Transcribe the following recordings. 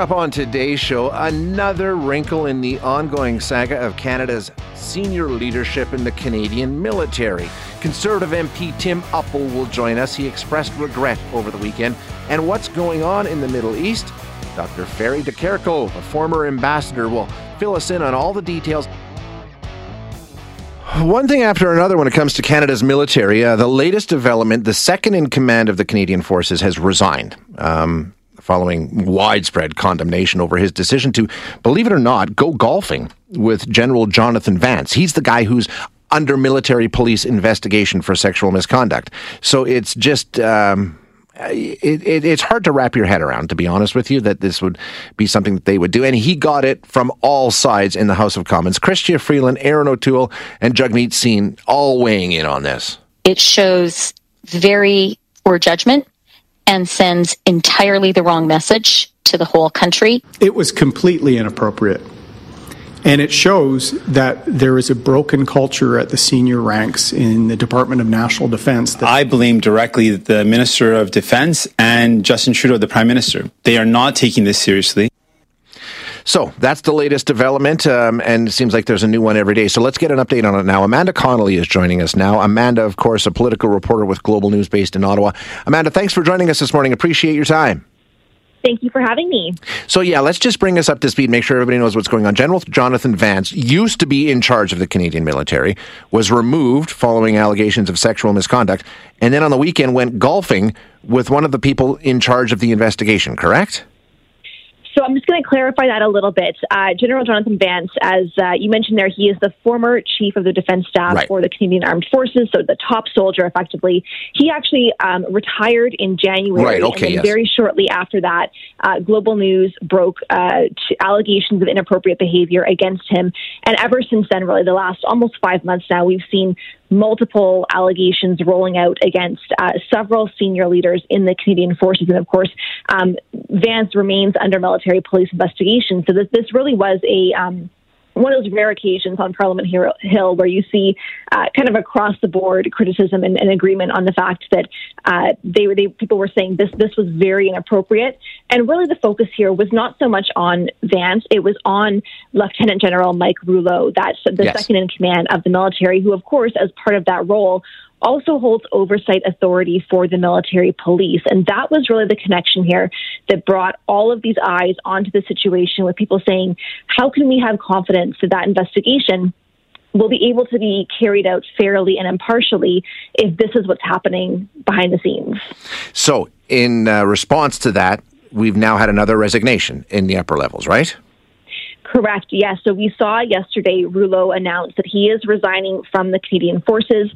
up on today's show, another wrinkle in the ongoing saga of Canada's senior leadership in the Canadian military. Conservative MP Tim Uppal will join us. He expressed regret over the weekend. And what's going on in the Middle East? Dr. Ferry de Kerckhove, a former ambassador, will fill us in on all the details. One thing after another when it comes to Canada's military. The latest development, the second in command of the Canadian Forces has resigned following widespread condemnation over his decision to, believe it or not, go golfing with General Jonathan Vance. He's the guy who's under military police investigation for sexual misconduct. So it's just... It's hard to wrap your head around, to be honest with you, that this would be something that they would do. And he got it from all sides in the House of Commons. Chrystia Freeland, Erin O'Toole, and Jagmeet Singh all weighing in on this. It shows very poor judgment and sends entirely the wrong message to the whole country. It was completely inappropriate. And it shows that there is a broken culture at the senior ranks in the Department of National Defense. I blame directly the Minister of Defense and Justin Trudeau, the Prime Minister. They are not taking this seriously. So that's the latest development, and it seems like there's a new one every day. So let's get an update on it now. Amanda Connolly is joining us now. Amanda, of course, a political reporter with Global News based in Ottawa. Amanda, thanks for joining us this morning. Appreciate your time. Thank you for having me. So, yeah, let's just bring us up to speed, make sure everybody knows what's going on. General Jonathan Vance used to be in charge of the Canadian military, was removed following allegations of sexual misconduct, and then on the weekend went golfing with one of the people in charge of the investigation, correct? So I'm just going to clarify that a little bit. General Jonathan Vance, as you mentioned there, he is the former chief of the defense staff for the Canadian Armed Forces, so the top soldier, effectively. He actually retired in January, and then very shortly after that, Global News broke allegations of inappropriate behavior against him. And ever since then, really, the last almost 5 months now, we've seen multiple allegations rolling out against several senior leaders in the Canadian Forces. And of course, Vance remains under military police investigation. So this really was a one of those rare occasions on Parliament Hill where you see kind of across the board criticism and agreement on the fact that people were saying this was very inappropriate. And really the focus here was not so much on Vance, it was on Lieutenant General Mike Rouleau, that's the second in command of the military, who of course, as part of that role, also holds oversight authority for the military police. And that was really the connection here that brought all of these eyes onto the situation, with people saying, how can we have confidence that that investigation will be able to be carried out fairly and impartially if this is what's happening behind the scenes? So in response to that, we've now had another resignation in the upper levels, right? Correct, yes. So we saw yesterday Rouleau announce that he is resigning from the Canadian Forces.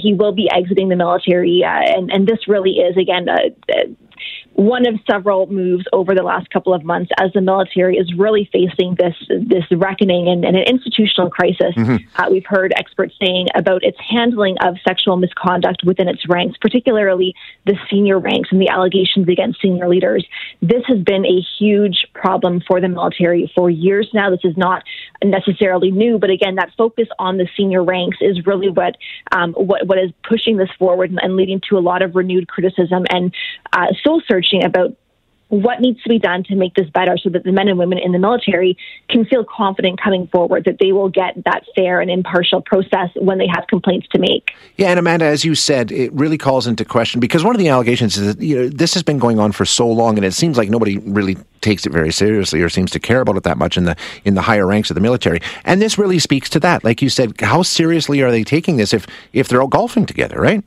He will be exiting the military, and this really is, again, one of several moves over the last couple of months as the military is really facing this reckoning and an institutional crisis. Mm-hmm. We've heard experts saying about its handling of sexual misconduct within its ranks, particularly the senior ranks and the allegations against senior leaders. This has been a huge problem for the military for years now. This is not necessarily new, but again, that focus on the senior ranks is really what is pushing this forward and leading to a lot of renewed criticism and soul searching about what needs to be done to make this better so that the men and women in the military can feel confident coming forward that they will get that fair and impartial process when they have complaints to make. Yeah, and Amanda, as you said, it really calls into question, because one of the allegations is that this has been going on for so long, and it seems like nobody really takes it very seriously or seems to care about it that much in the higher ranks of the military. And this really speaks to that. Like you said, how seriously are they taking this if they're all golfing together, right?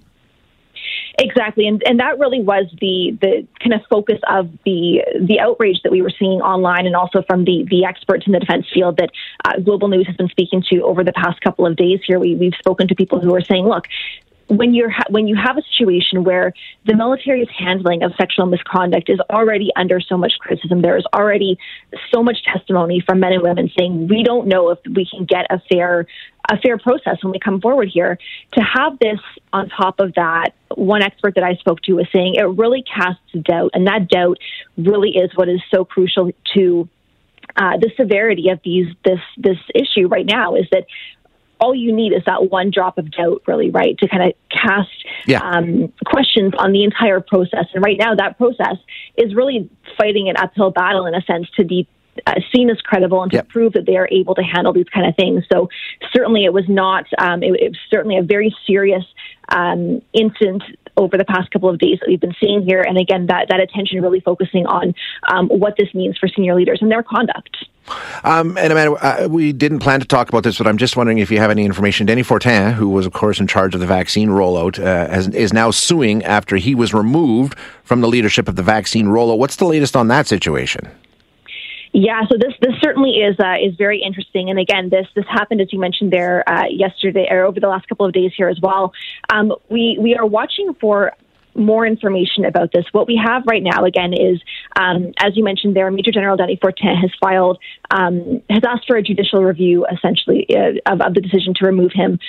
Exactly, and that really was the kind of focus of the outrage that we were seeing online, and also from the experts in the defense field that Global News has been speaking to over the past couple of days here. We've spoken to people who are saying, look, when you have a situation where the military's handling of sexual misconduct is already under so much criticism, there is already so much testimony from men and women saying, we don't know if we can get a fair process when we come forward here. To have this on top of that, one expert that I spoke to was saying it really casts doubt, and that doubt really is what is so crucial to the severity of this issue right now, is that all you need is that one drop of doubt, really, right, to kind of cast questions on the entire process. And right now, that process is really fighting an uphill battle, in a sense, to be seen as credible and to prove that they are able to handle these kind of things. So certainly it was not, it was certainly a very serious incident over the past couple of days that we've been seeing here. And again, that attention really focusing on what this means for senior leaders and their conduct. And Amanda, we didn't plan to talk about this, but I'm just wondering if you have any information. Danny Fortin, who was, of course, in charge of the vaccine rollout, is now suing after he was removed from the leadership of the vaccine rollout. What's the latest on that situation? Yeah, so this certainly is very interesting, and again, this happened, as you mentioned there, yesterday or over the last couple of days here as well. We are watching for more information about this. What we have right now, again, is, as you mentioned there, Major General Danny Fortin has filed, has asked for a judicial review, essentially, of the decision to remove him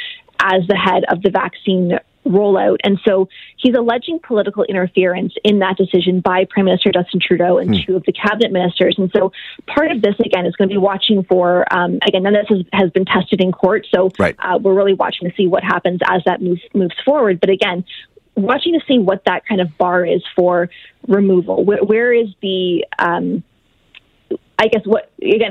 as the head of the vaccine rollout. And so he's alleging political interference in that decision by Prime Minister Justin Trudeau and two of the cabinet ministers. And so part of this, again, is going to be watching for, again, none of this has been tested in court. So we're really watching to see what happens as that moves forward. But again, watching to see what that kind of bar is for removal. Where is the... I guess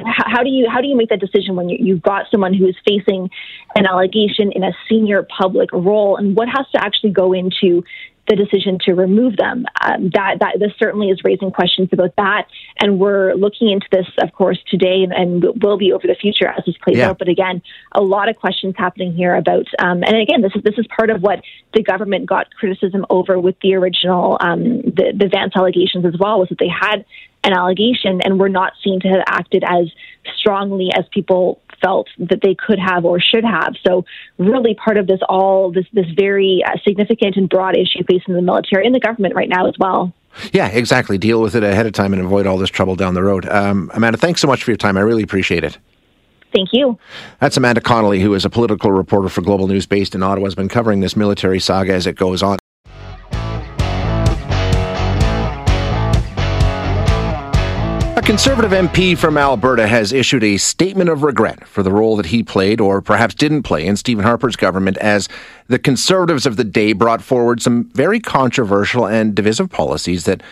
how do you make that decision when you've got someone who is facing an allegation in a senior public role, and what has to actually go into the decision to remove them? That this certainly is raising questions about that, and we're looking into this, of course, today, and will be over the future as this plays out. But again, a lot of questions happening here about, and again, this is part of what the government got criticism over with the original the Vance allegations as well, was that they had an allegation and were not seen to have acted as strongly as people felt that they could have or should have. So really part of this all, this very significant and broad issue facing the military and the government right now as well. Yeah, exactly. Deal with it ahead of time and avoid all this trouble down the road. Amanda, thanks so much for your time. I really appreciate it. Thank you. That's Amanda Connolly, who is a political reporter for Global News based in Ottawa, has been covering this military saga as it goes on. A Conservative MP from Alberta has issued a statement of regret for the role that he played, or perhaps didn't play, in Stephen Harper's government, as the Conservatives of the day brought forward some very controversial and divisive policies that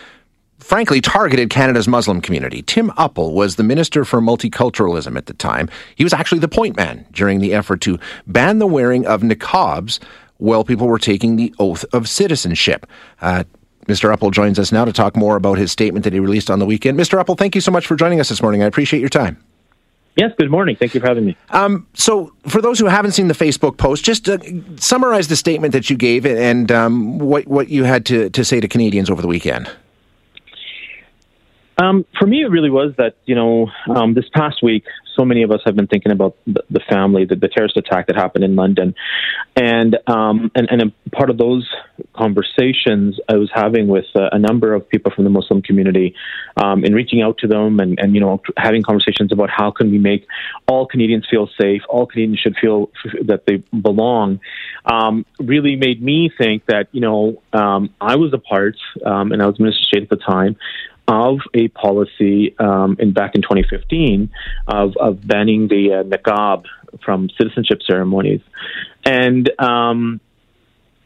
frankly targeted Canada's Muslim community. Tim Uppal was the Minister for Multiculturalism at the time. He was actually the point man during the effort to ban the wearing of niqabs while people were taking the oath of citizenship. Mr. Uppal joins us now to talk more about his statement that he released on the weekend. Mr. Uppal, thank you so much for joining us this morning. I appreciate your time. Yes, good morning. Thank you for having me. So for those who haven't seen the Facebook post, just summarize the statement that you gave and what you had to say to Canadians over the weekend. For me, it really was that, this past week, so many of us have been thinking about the family, the terrorist attack that happened in London. And a part of those conversations I was having with a number of people from the Muslim community, and reaching out to them and having conversations about how can we make all Canadians feel safe, all Canadians should feel that they belong, really made me think that, I was a part, and I was Minister of State at the time, of a policy back in 2015 of banning the niqab from citizenship ceremonies. And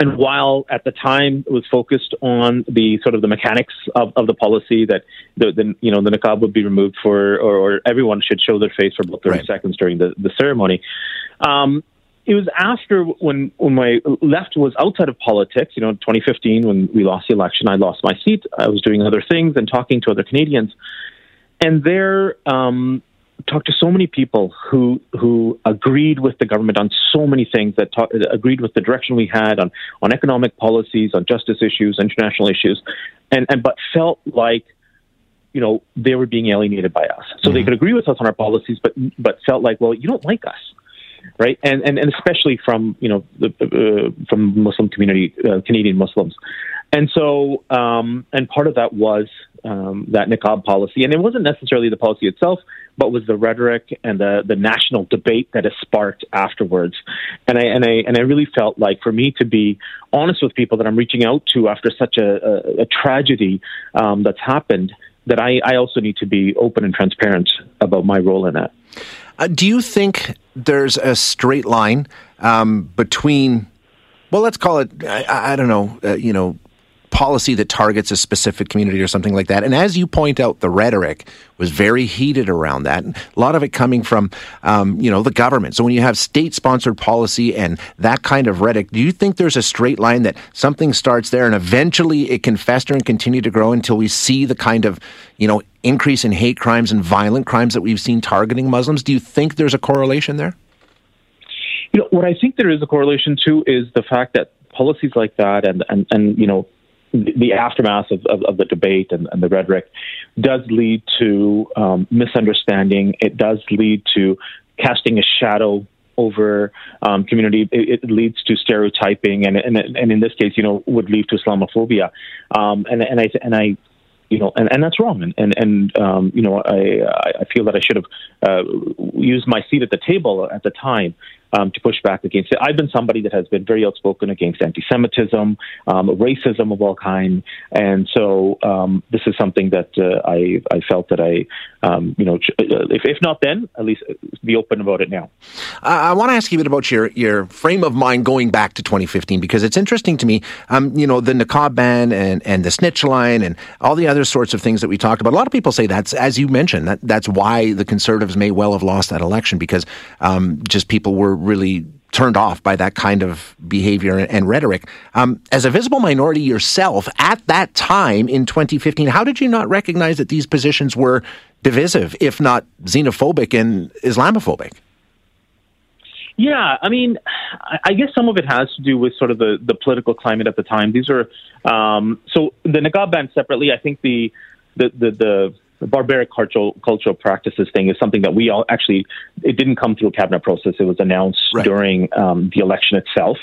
while at the time it was focused on the sort of the mechanics of the policy that the niqab would be removed for, or everyone should show their face for about 30 seconds during the ceremony, it was after when my left was outside of politics, 2015, when we lost the election, I lost my seat. I was doing other things and talking to other Canadians. And there, talked to so many people who agreed with the government on so many things, agreed with the direction we had on economic policies, on justice issues, international issues, but felt like, they were being alienated by us. So they could agree with us on our policies, but felt like, well, you don't like us. Right, and especially from from Muslim community, Canadian Muslims, and so and part of that was that niqab policy, and it wasn't necessarily the policy itself, but was the rhetoric and the national debate that it sparked afterwards, and I really felt like, for me to be honest with people that I'm reaching out to after such a tragedy that's happened, that I also need to be open and transparent about my role in that. Do you think there's a straight line between well, let's call it, I don't know, policy that targets a specific community or something like that. And as you point out, the rhetoric was very heated around that. A lot of it coming from, the government. So when you have state-sponsored policy and that kind of rhetoric, do you think there's a straight line that something starts there and eventually it can fester and continue to grow until we see the kind of, increase in hate crimes and violent crimes that we've seen targeting Muslims? Do you think there's a correlation there? What I think there is a correlation to is the fact that policies like that and the aftermath of the debate and the rhetoric does lead to misunderstanding. It does lead to casting a shadow over community. It leads to stereotyping, and in this case, would lead to Islamophobia. And that's wrong. I feel that I should have used my seat at the table at the time to push back against it. I've been somebody that has been very outspoken against anti-Semitism, racism of all kinds, and so this is something that I felt that if not then, at least be open about it now. I want to ask you a bit about your frame of mind going back to 2015, because it's interesting to me. The niqab ban and the snitch line and all the other sorts of things that we talked about. A lot of people say that's, as you mentioned, that's why the Conservatives may well have lost that election, because just people were really turned off by that kind of behavior and rhetoric. As a visible minority yourself at that time in 2015, how did you not recognize that these positions were divisive, if not xenophobic and Islamophobic? Yeah, I mean, I guess some of it has to do with sort of the political climate at the time. These are so the niqab ban separately. I think the barbaric cultural practices thing is something that we all actually, it didn't come through a cabinet process. It was announced during the election itself.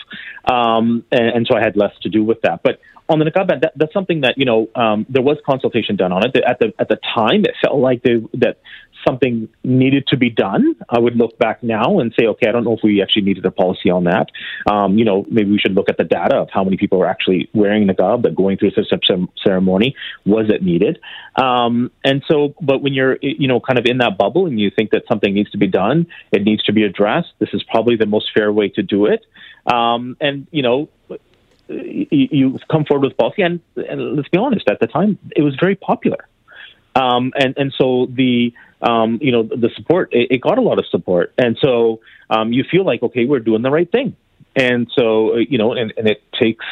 And so I had less to do with that. But on the niqab ban, that's something that, there was consultation done on it. At the time, it felt like that something needed to be done. I would look back now and say, okay, I don't know if we actually needed a policy on that. Maybe we should look at the data of how many people were actually wearing niqab and going through the ceremony. Was it needed? But when you're, kind of in that bubble and you think that something needs to be done, it needs to be addressed, this is probably the most fair way to do it. You've come forward with policy. And let's be honest, at the time, it was very popular. So the, the support, it got a lot of support. And so you feel like, okay, we're doing the right thing. And so, and it takes,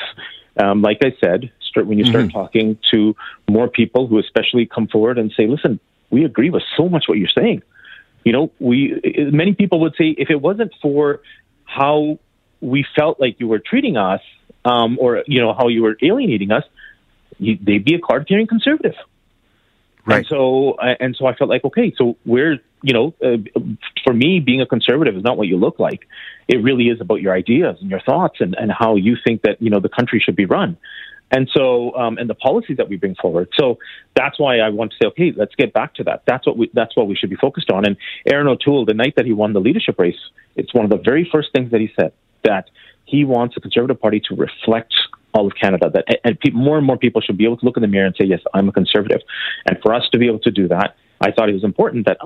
like I said, when you start talking to more people who especially come forward and say, listen, we agree with so much what you're saying. Many people would say, if it wasn't for how we felt like you were treating us, or how you were alienating us, they'd be a card-carrying conservative. Right. And so I felt like, okay, so we're, for me, being a conservative is not what you look like. It really is about your ideas and your thoughts and how you think that, the country should be run. And so, and the policies that we bring forward. So that's why I want to say, okay, let's get back to that. That's what we should be focused on. And Erin O'Toole, the night that he won the leadership race, it's one of the very first things that he said, that he wants the Conservative Party to reflect all of Canada. More and more people should be able to look in the mirror and say, yes, I'm a Conservative. And for us to be able to do that, I thought it was important that,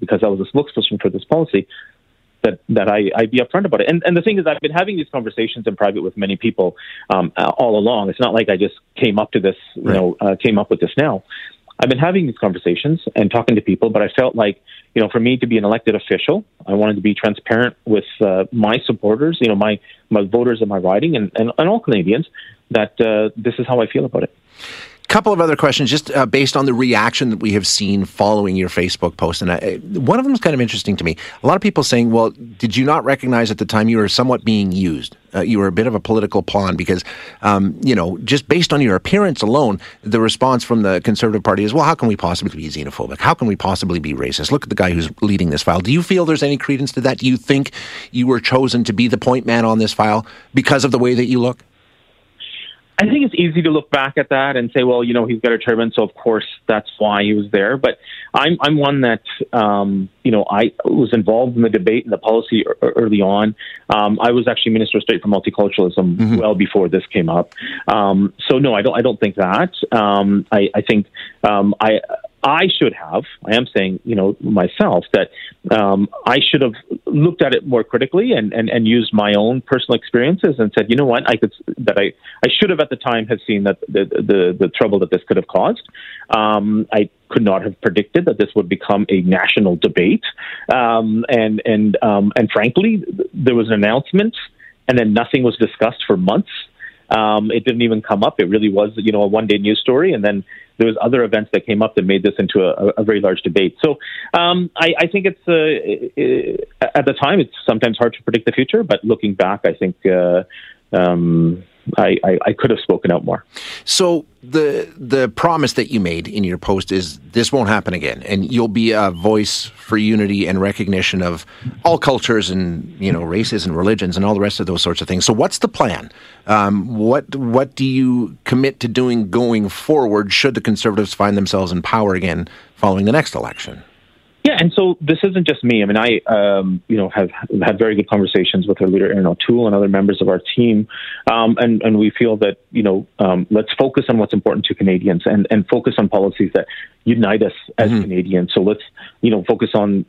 because I was a spokesperson for this policy, that I be upfront about it. And the thing is, I've been having these conversations in private with many people all along. It's not like I just came up with this now. I've been having these conversations and talking to people, but I felt like, for me to be an elected official, I wanted to be transparent with my supporters, my voters in my riding and all Canadians, that this is how I feel about it. Couple of other questions, just based on the reaction that we have seen following your Facebook post. And one of them is kind of interesting to me. A lot of people saying, well, did you not recognize at the time you were somewhat being used? You were a bit of a political pawn because, just based on your appearance alone, the response from the Conservative Party is, well, how can we possibly be xenophobic? How can we possibly be racist? Look at the guy who's leading this file. Do you feel there's any credence to that? Do you think you were chosen to be the point man on this file because of the way that you look? I think it's easy to look back at that and say, well, he's got a turban, so of course that's why he was there. But I'm one that, I was involved in the debate and the policy early on. I was actually Minister of State for Multiculturalism well before this came up. So no, I don't think that. I think I should have, I am saying, you know, myself, that I should have looked at it more critically and used my own personal experiences and said, you know what, I should have at the time have seen that the trouble that this could have caused. I could not have predicted that this would become a national debate. And frankly, there was an announcement and then nothing was discussed for months. It didn't even come up. It really was, you know, a one-day news story. And then there was other events that came up that made this into a very large debate. So I think it's, at the time, it's sometimes hard to predict the future. But looking back, I think I could have spoken out more. So the promise that you made in your post is this won't happen again, and you'll be a voice for unity and recognition of all cultures and, you know, races and religions and all the rest of those sorts of things. So what's the plan? What do you commit to doing going forward should the Conservatives find themselves in power again following the next election? Yeah, and so this isn't just me. I mean, I, you know, have had very good conversations with our leader, Erin O'Toole, and other members of our team. And we feel that, you know, let's focus on what's important to Canadians and focus on policies that unite us as Canadians. So let's, you know, focus on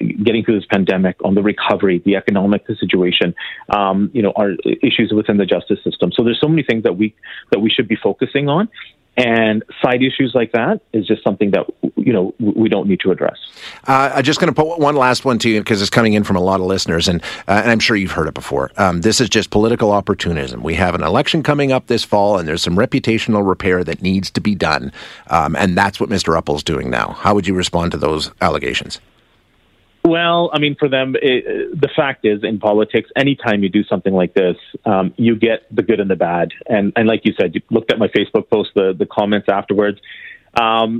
getting through this pandemic, on the recovery, the economic situation, you know, our issues within the justice system. So there's so many things that we should be focusing on. And side issues like that is just something that, you know, we don't need to address. I'm just going to put one last one to you because it's coming in from a lot of listeners, and I'm sure you've heard it before. This is just political opportunism. We have an election coming up this fall, and there's some reputational repair that needs to be done, and that's what Mr. Uppal's doing now. How would you respond to those allegations? Well, I mean, for them, the fact is, in politics, anytime you do something like this, you get the good and the bad. And like you said, you looked at my Facebook post, the comments afterwards. I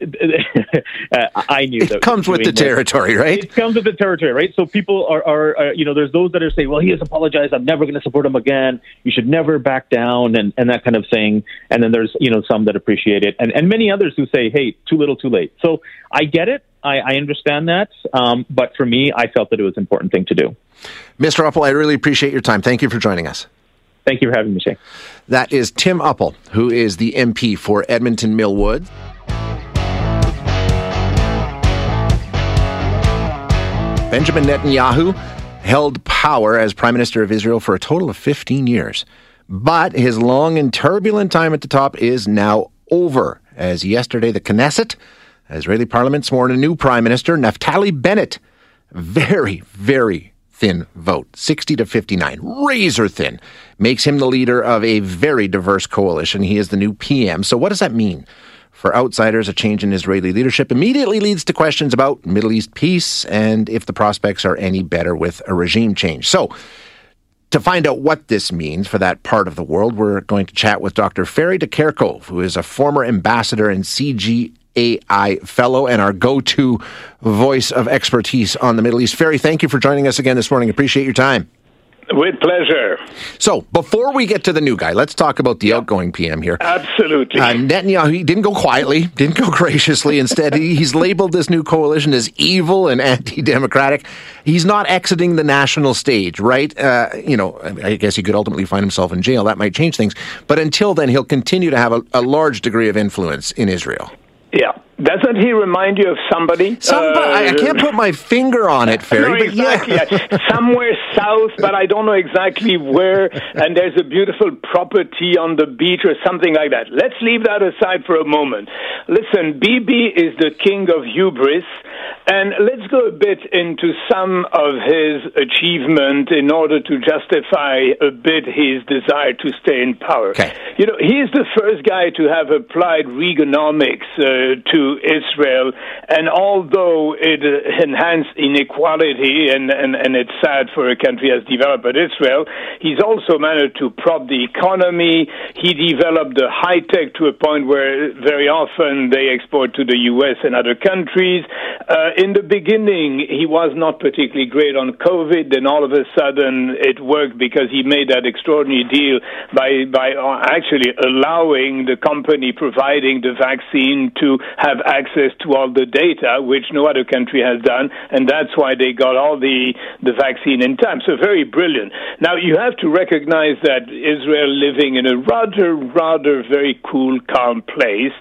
knew that it comes with the territory, right? It comes with the territory, right? So people are you know, there's those that are saying, well, he has apologized. I'm never going to support him again. You should never back down and that kind of thing. And then there's, you know, some that appreciate it and many others who say, hey, too little, too late. So I get it. I understand that. But for me, I felt that it was an important thing to do. Mr. Uppal, I really appreciate your time. Thank you for joining us. Thank you for having me, Shane. That is Tim Uppal, who is the MP for Edmonton Millwood. Benjamin Netanyahu held power as Prime Minister of Israel for a total of 15 years. But his long and turbulent time at the top is now over, as yesterday the Knesset, Israeli parliament, sworn a new Prime Minister, Naftali Bennett. Very, very thin vote, 60-59, razor thin, makes him the leader of a very diverse coalition. He is the new PM. So what does that mean? For outsiders, a change in Israeli leadership immediately leads to questions about Middle East peace and if the prospects are any better with a regime change. So, to find out what this means for that part of the world, we're going to chat with Dr. Ferry de Kerckhove, who is a former ambassador and CGAI fellow and our go-to voice of expertise on the Middle East. Ferry, thank you for joining us again this morning. Appreciate your time. With pleasure. So, before we get to the new guy, let's talk about the outgoing PM here. Absolutely. Netanyahu, he didn't go quietly, didn't go graciously. Instead, he's labeled this new coalition as evil and anti-democratic. He's not exiting the national stage, right? You know, I guess he could ultimately find himself in jail. That might change things. But until then, he'll continue to have a large degree of influence in Israel. Yeah. Doesn't he remind you of somebody? I can't put my finger on it, Ferry. No, exactly. Yeah. Somewhere south, but I don't know exactly where, and there's a beautiful property on the beach or something like that. Let's leave that aside for a moment. Listen, Bibi is the king of hubris, and let's go a bit into some of his achievement in order to justify a bit his desire to stay in power. Okay. You know, he's the first guy to have applied Reaganomics to Israel, and although it enhanced inequality, and it's sad for a country as developed as Israel, he's also managed to prop the economy. He developed the high tech to a point where very often they export to the U.S. and other countries. In the beginning, he was not particularly great on COVID, then all of a sudden it worked because he made that extraordinary deal by actually allowing the company providing the vaccine to have have access to all the data, which no other country has done, and that's why they got all the vaccine in time. So very brilliant. Now, you have to recognize that Israel, living in a rather very cool, calm place,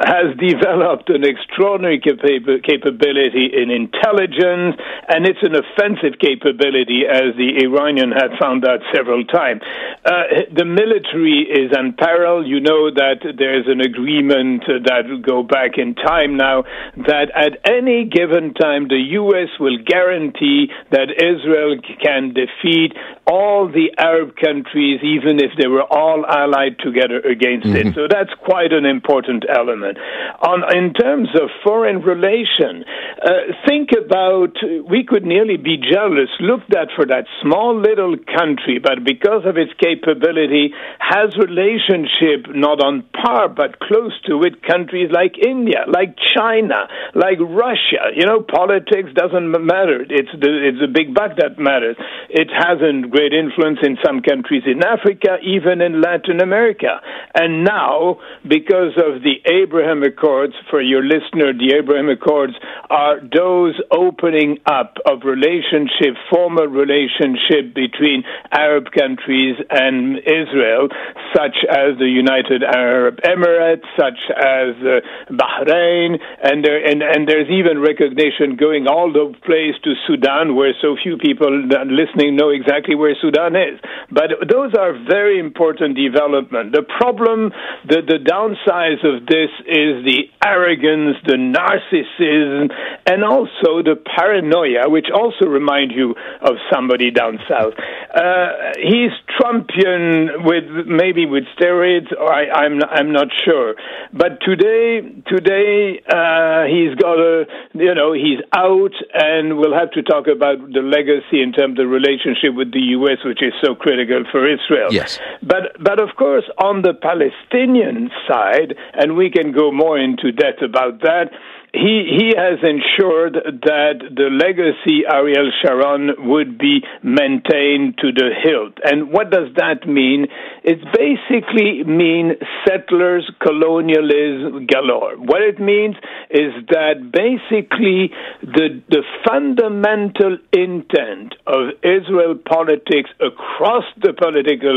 has developed an extraordinary capability in intelligence, and it's an offensive capability, as the Iranian had found out several times. The military is unparalleled. You know that there's an agreement that will go back in time now, that at any given time, the U.S. will guarantee that Israel can defeat all the Arab countries, even if they were all allied together against it. So that's quite an important element. In terms of foreign relations, think about, we could nearly be jealous, looked at for that small little country, but because of its capability, has relationship not on par, but close to it, countries like India, like China, like Russia. You know, politics doesn't matter. It's the big buck that matters. It has a great influence in some countries in Africa, even in Latin America. And now, because of the Abraham Accords, for your listener, the Abraham Accords are those opening up of relationship, formal relationship between Arab countries and Israel, such as the United Arab Emirates, such as Bahrain, and there's even recognition going all the place to Sudan, where so few people listening know exactly where Sudan is. But those are very important developments. The problem, the downsides of this is the arrogance, the narcissism, and also the paranoia, which also remind you of somebody down south. He's Trumpian with maybe with steroids, or I'm not sure. But today he's got he's out, and we'll have to talk about the legacy in terms of relationship with the U.S., which is so critical for Israel. Yes. But of course, on the Palestinian side, and we can go more into depth about that, He has ensured that the legacy Ariel Sharon would be maintained to the hilt. And what does that mean? It basically means settlers, colonialism galore. What it means is that basically the fundamental intent of Israel politics across the political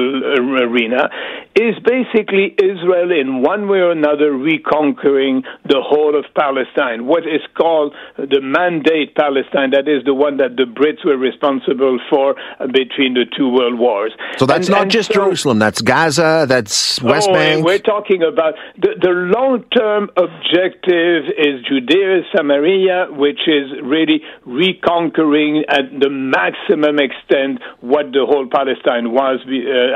arena is basically Israel in one way or another reconquering the whole of Palestine. What is called the Mandate Palestine, that is the one that the Brits were responsible for between the two world wars. So that's Jerusalem, that's Gaza, that's West Bank. We're talking about the long-term objective is Judea-Samaria, which is really reconquering at the maximum extent what the whole Palestine was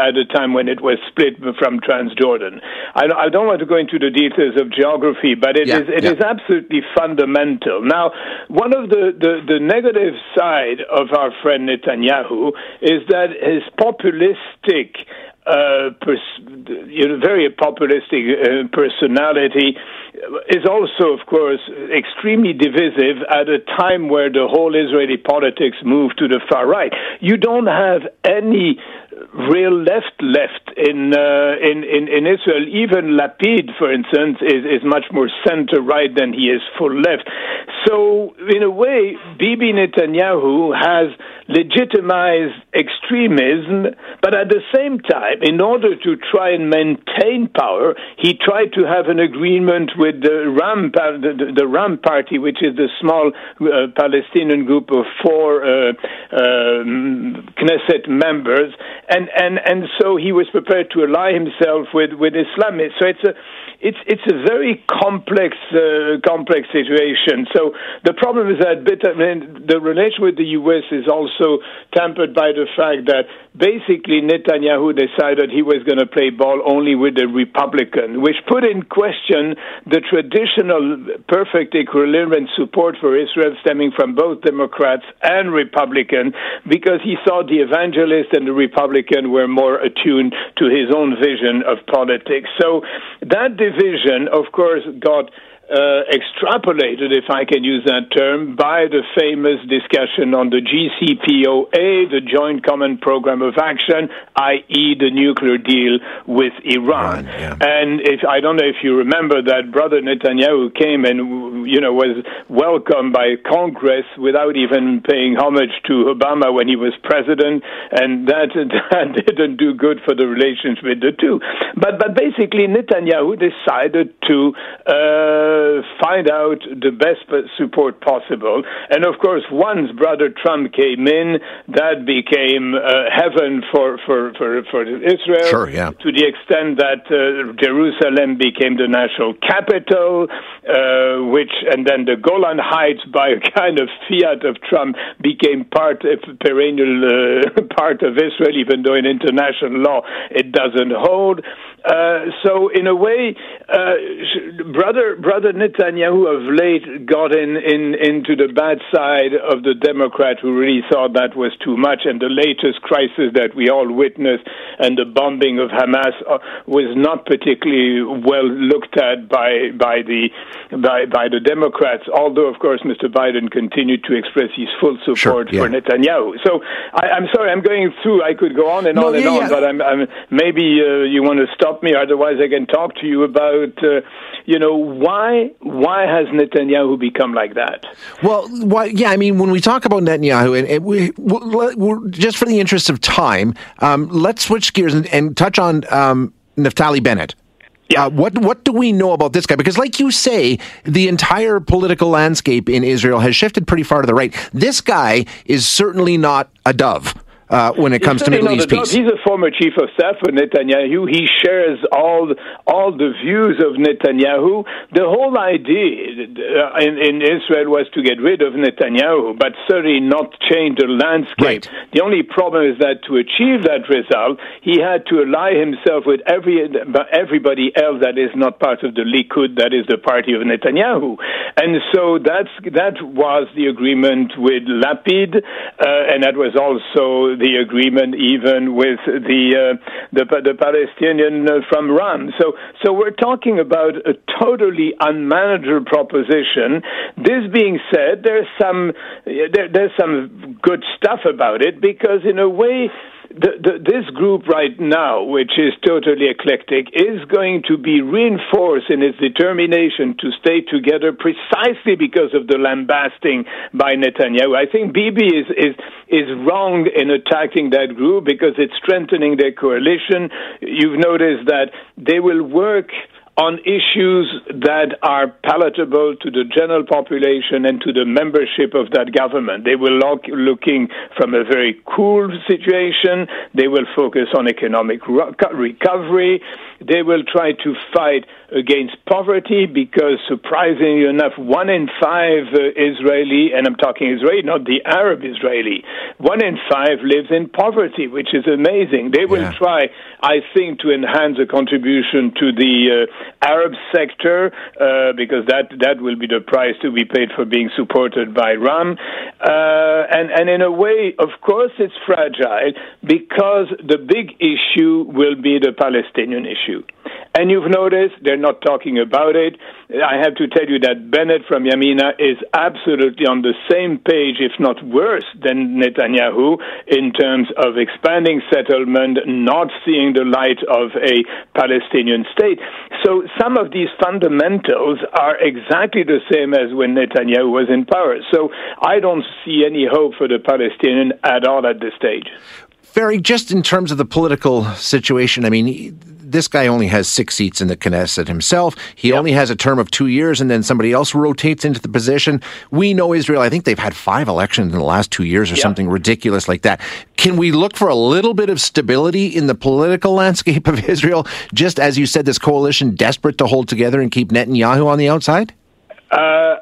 at the time when it was split from Transjordan. I don't want to go into the details of geography, but it is absolutely fundamental. Now, one of the negative side of our friend Netanyahu is that his populistic very populistic personality is also, of course, extremely divisive at a time where the whole Israeli politics moved to the far right. You don't have any real left in Israel. Even Lapid, for instance, is much more center-right than he is full left. So, in a way, Bibi Netanyahu has legitimized extremism, but at the same time, in order to try and maintain power, he tried to have an agreement with the RAM party, which is the small Palestinian group of four Knesset members, and so he was prepared to ally himself with Islamists. So it's a very complex situation. So the problem is that the relation with the U.S. is also tempered by the fact that basically Netanyahu decided he was going to play ball only with the Republican, which put in question the traditional perfect equilibrium support for Israel stemming from both Democrats and Republicans, because he thought the evangelist and the Republican were more attuned to his own vision of politics. So that division, of course, got extrapolated, if I can use that term, by the famous discussion on the JCPOA, the Joint Common Program of Action, i.e. the nuclear deal with Iran. Yeah. And if I don't know if you remember that Brother Netanyahu came and, you know, was welcomed by Congress without even paying homage to Obama when he was president, and that didn't do good for the relations with the two. But basically, Netanyahu decided to find out the best support possible. And of course, once Brother Trump came in, that became heaven for Israel, sure, yeah, to the extent that Jerusalem became the national capital, and then the Golan Heights, by a kind of fiat of Trump, became part of Israel, even though in international law it doesn't hold. So in a way, Brother Netanyahu of late got into the bad side of the Democrat who really thought that was too much, and the latest crisis that we all witnessed and the bombing of Hamas was not particularly well looked at by the Democrats, although of course Mr. Biden continued to express his full support, sure, yeah, for Netanyahu. So I'm sorry, I'm going through, I could go on and on, but I'm maybe you want to stop me, otherwise I can talk to you about why has Netanyahu become like that? Well, when we talk about Netanyahu, and we're just for the interest of time, let's switch gears and touch on Naftali Bennett. Yeah. What do we know about this guy? Because like you say, the entire political landscape in Israel has shifted pretty far to the right. This guy is certainly not a dove when it comes to Middle East peace. He's a former chief of staff for Netanyahu. He shares all the views of Netanyahu. The whole idea in Israel was to get rid of Netanyahu, but certainly not change the landscape. Right. The only problem is that to achieve that result, he had to ally himself with everybody else that is not part of the Likud, that is the party of Netanyahu. And so that was the agreement with Lapid, and that was also the agreement even with the Palestinian from RAM. So we're talking about a totally unmanageable proposition. This being said, there's some good stuff about it, because in a way, this group right now, which is totally eclectic, is going to be reinforced in its determination to stay together precisely because of the lambasting by Netanyahu. I think Bibi is wrong in attacking that group because it's strengthening their coalition. You've noticed that they will work on issues that are palatable to the general population and to the membership of that government. They will looking from a very cool situation. They will focus on economic recovery. They will try to fight against poverty because, surprisingly enough, 1 in 5 Israeli, and I'm talking Israeli, not the Arab Israeli, 1 in 5 lives in poverty, which is amazing. They will try, I think, to enhance the contribution to the Arab sector because that will be the price to be paid for being supported by RAM. And in a way, of course, it's fragile because the big issue will be the Palestinian issue. And you've noticed they're not talking about it. I have to tell you that Bennett from Yamina is absolutely on the same page, if not worse, than Netanyahu in terms of expanding settlement, not seeing the light of a Palestinian state. So some of these fundamentals are exactly the same as when Netanyahu was in power. So I don't see any hope for the Palestinian at all at this stage. Ferry, just in terms of the political situation, I mean, this guy only has 6 seats in the Knesset himself. He only has a term of 2 years, and then somebody else rotates into the position. We know Israel, I think they've had 5 elections in the last 2 years or something ridiculous like that. Can we look for a little bit of stability in the political landscape of Israel, just as you said, this coalition desperate to hold together and keep Netanyahu on the outside?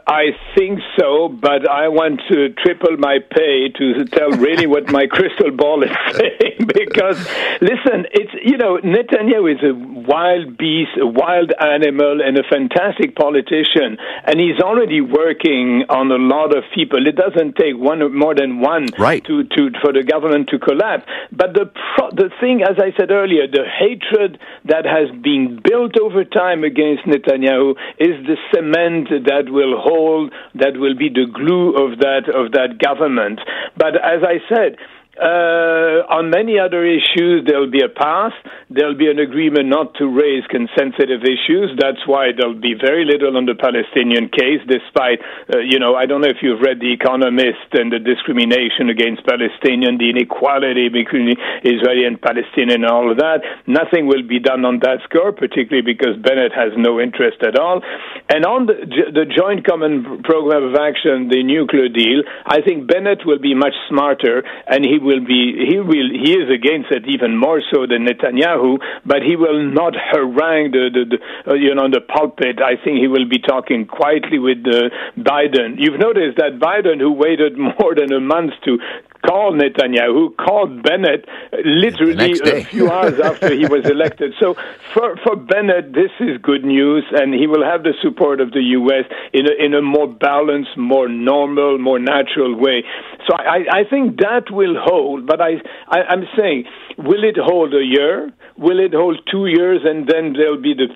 I think so, but I want to triple my pay to tell really what my crystal ball is saying, because, listen, it's Netanyahu is a wild beast, a wild animal, and a fantastic politician. And he's already working on a lot of people. It doesn't take more than one right. For the government to collapse. But the thing, as I said earlier, the hatred that has been built over time against Netanyahu is the cement that will hold, that will be the glue of that government. But as I said, on many other issues, there'll be a pass. There'll be an agreement not to raise sensitive issues. That's why there'll be very little on the Palestinian case, despite, I don't know if you've read The Economist and the discrimination against Palestinians, the inequality between Israeli and Palestinian and all of that. Nothing will be done on that score, particularly because Bennett has no interest at all. And on the Joint Common Program of Action, the nuclear deal, I think Bennett will be much smarter, and he is against it even more so than Netanyahu, but he will not harangue the pulpit. I think he will be talking quietly with Biden. You've noticed that Biden, who waited more than a month to call Netanyahu, called Bennett literally a few hours after he was elected. So for Bennett, this is good news, and he will have the support of the U.S. in a more balanced, more normal, more natural way. So I think that will hold, but I'm saying, will it hold a year? Will it hold 2 years? And then there'll be the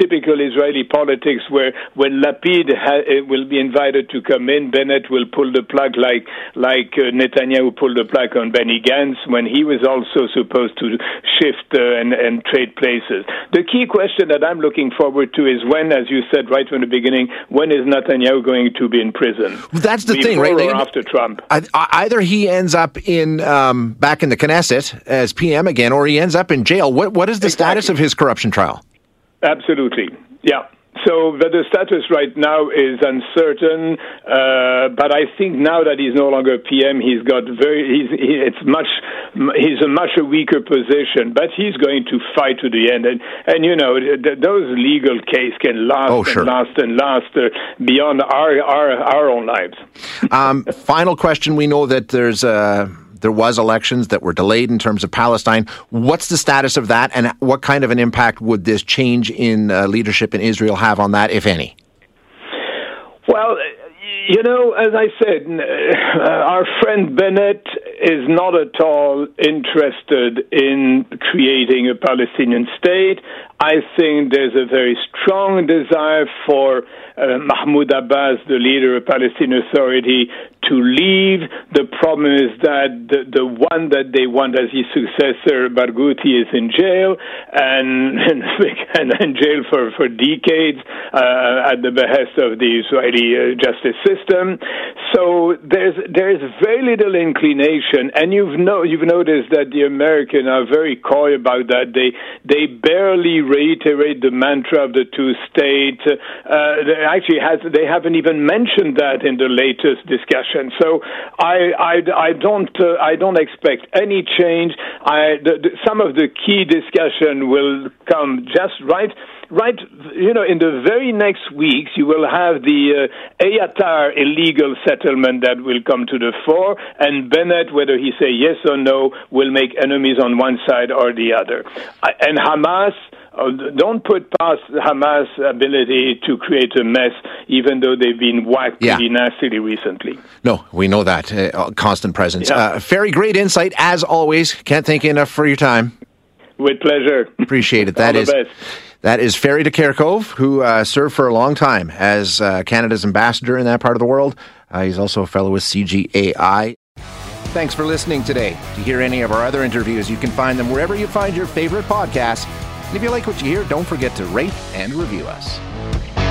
typical Israeli politics where when Lapid will be invited to come in, Bennett will pull the plug like Netanyahu pulled the plug on Benny Gantz when he was also supposed to shift and trade places. The key question that I'm looking forward to is when, as you said right from the beginning, when is Netanyahu going to be in prison? Well, that's the thing, right? Or after Trump. Either he ends up back in the Knesset as PM again, or he ends up in jail. What is the status of his corruption trial? Absolutely, yeah. So the status right now is uncertain, but I think now that he's no longer PM, he's a much weaker position. But he's going to fight to the end, and those legal cases can last and last beyond our own lives. Final question: we know that there was elections that were delayed in terms of Palestine. What's the status of that, and what kind of an impact would this change in leadership in Israel have on that, if any? Well, as I said, our friend Bennett is not at all interested in creating a Palestinian state. I think there's a very strong desire for Mahmoud Abbas, the leader of Palestinian Authority, to leave. The problem is that the one that they want as his successor, Barghouti, is in jail, and in jail for decades at the behest of the Israeli justice system. So there's very little inclination, and you've noticed that the Americans are very coy about that. They barely reiterate the mantra of the two-state. They haven't even mentioned that in the latest discussion. So I don't expect any change. Some of the key discussion will come just right. In the very next weeks, you will have the Evyatar illegal settlement that will come to the fore, and Bennett, whether he say yes or no, will make enemies on one side or the other. And Hamas, don't put past Hamas' ability to create a mess, even though they've been whacked pretty nastily recently. No, we know that. Constant presence. Yeah. Very great insight, as always. Can't thank you enough for your time. With pleasure. Appreciate it. That All is. The best. That is Ferry de Kerckhove, who served for a long time as Canada's ambassador in that part of the world. He's also a fellow with CGAI. Thanks for listening today. To hear any of our other interviews, you can find them wherever you find your favorite podcasts. And if you like what you hear, don't forget to rate and review us.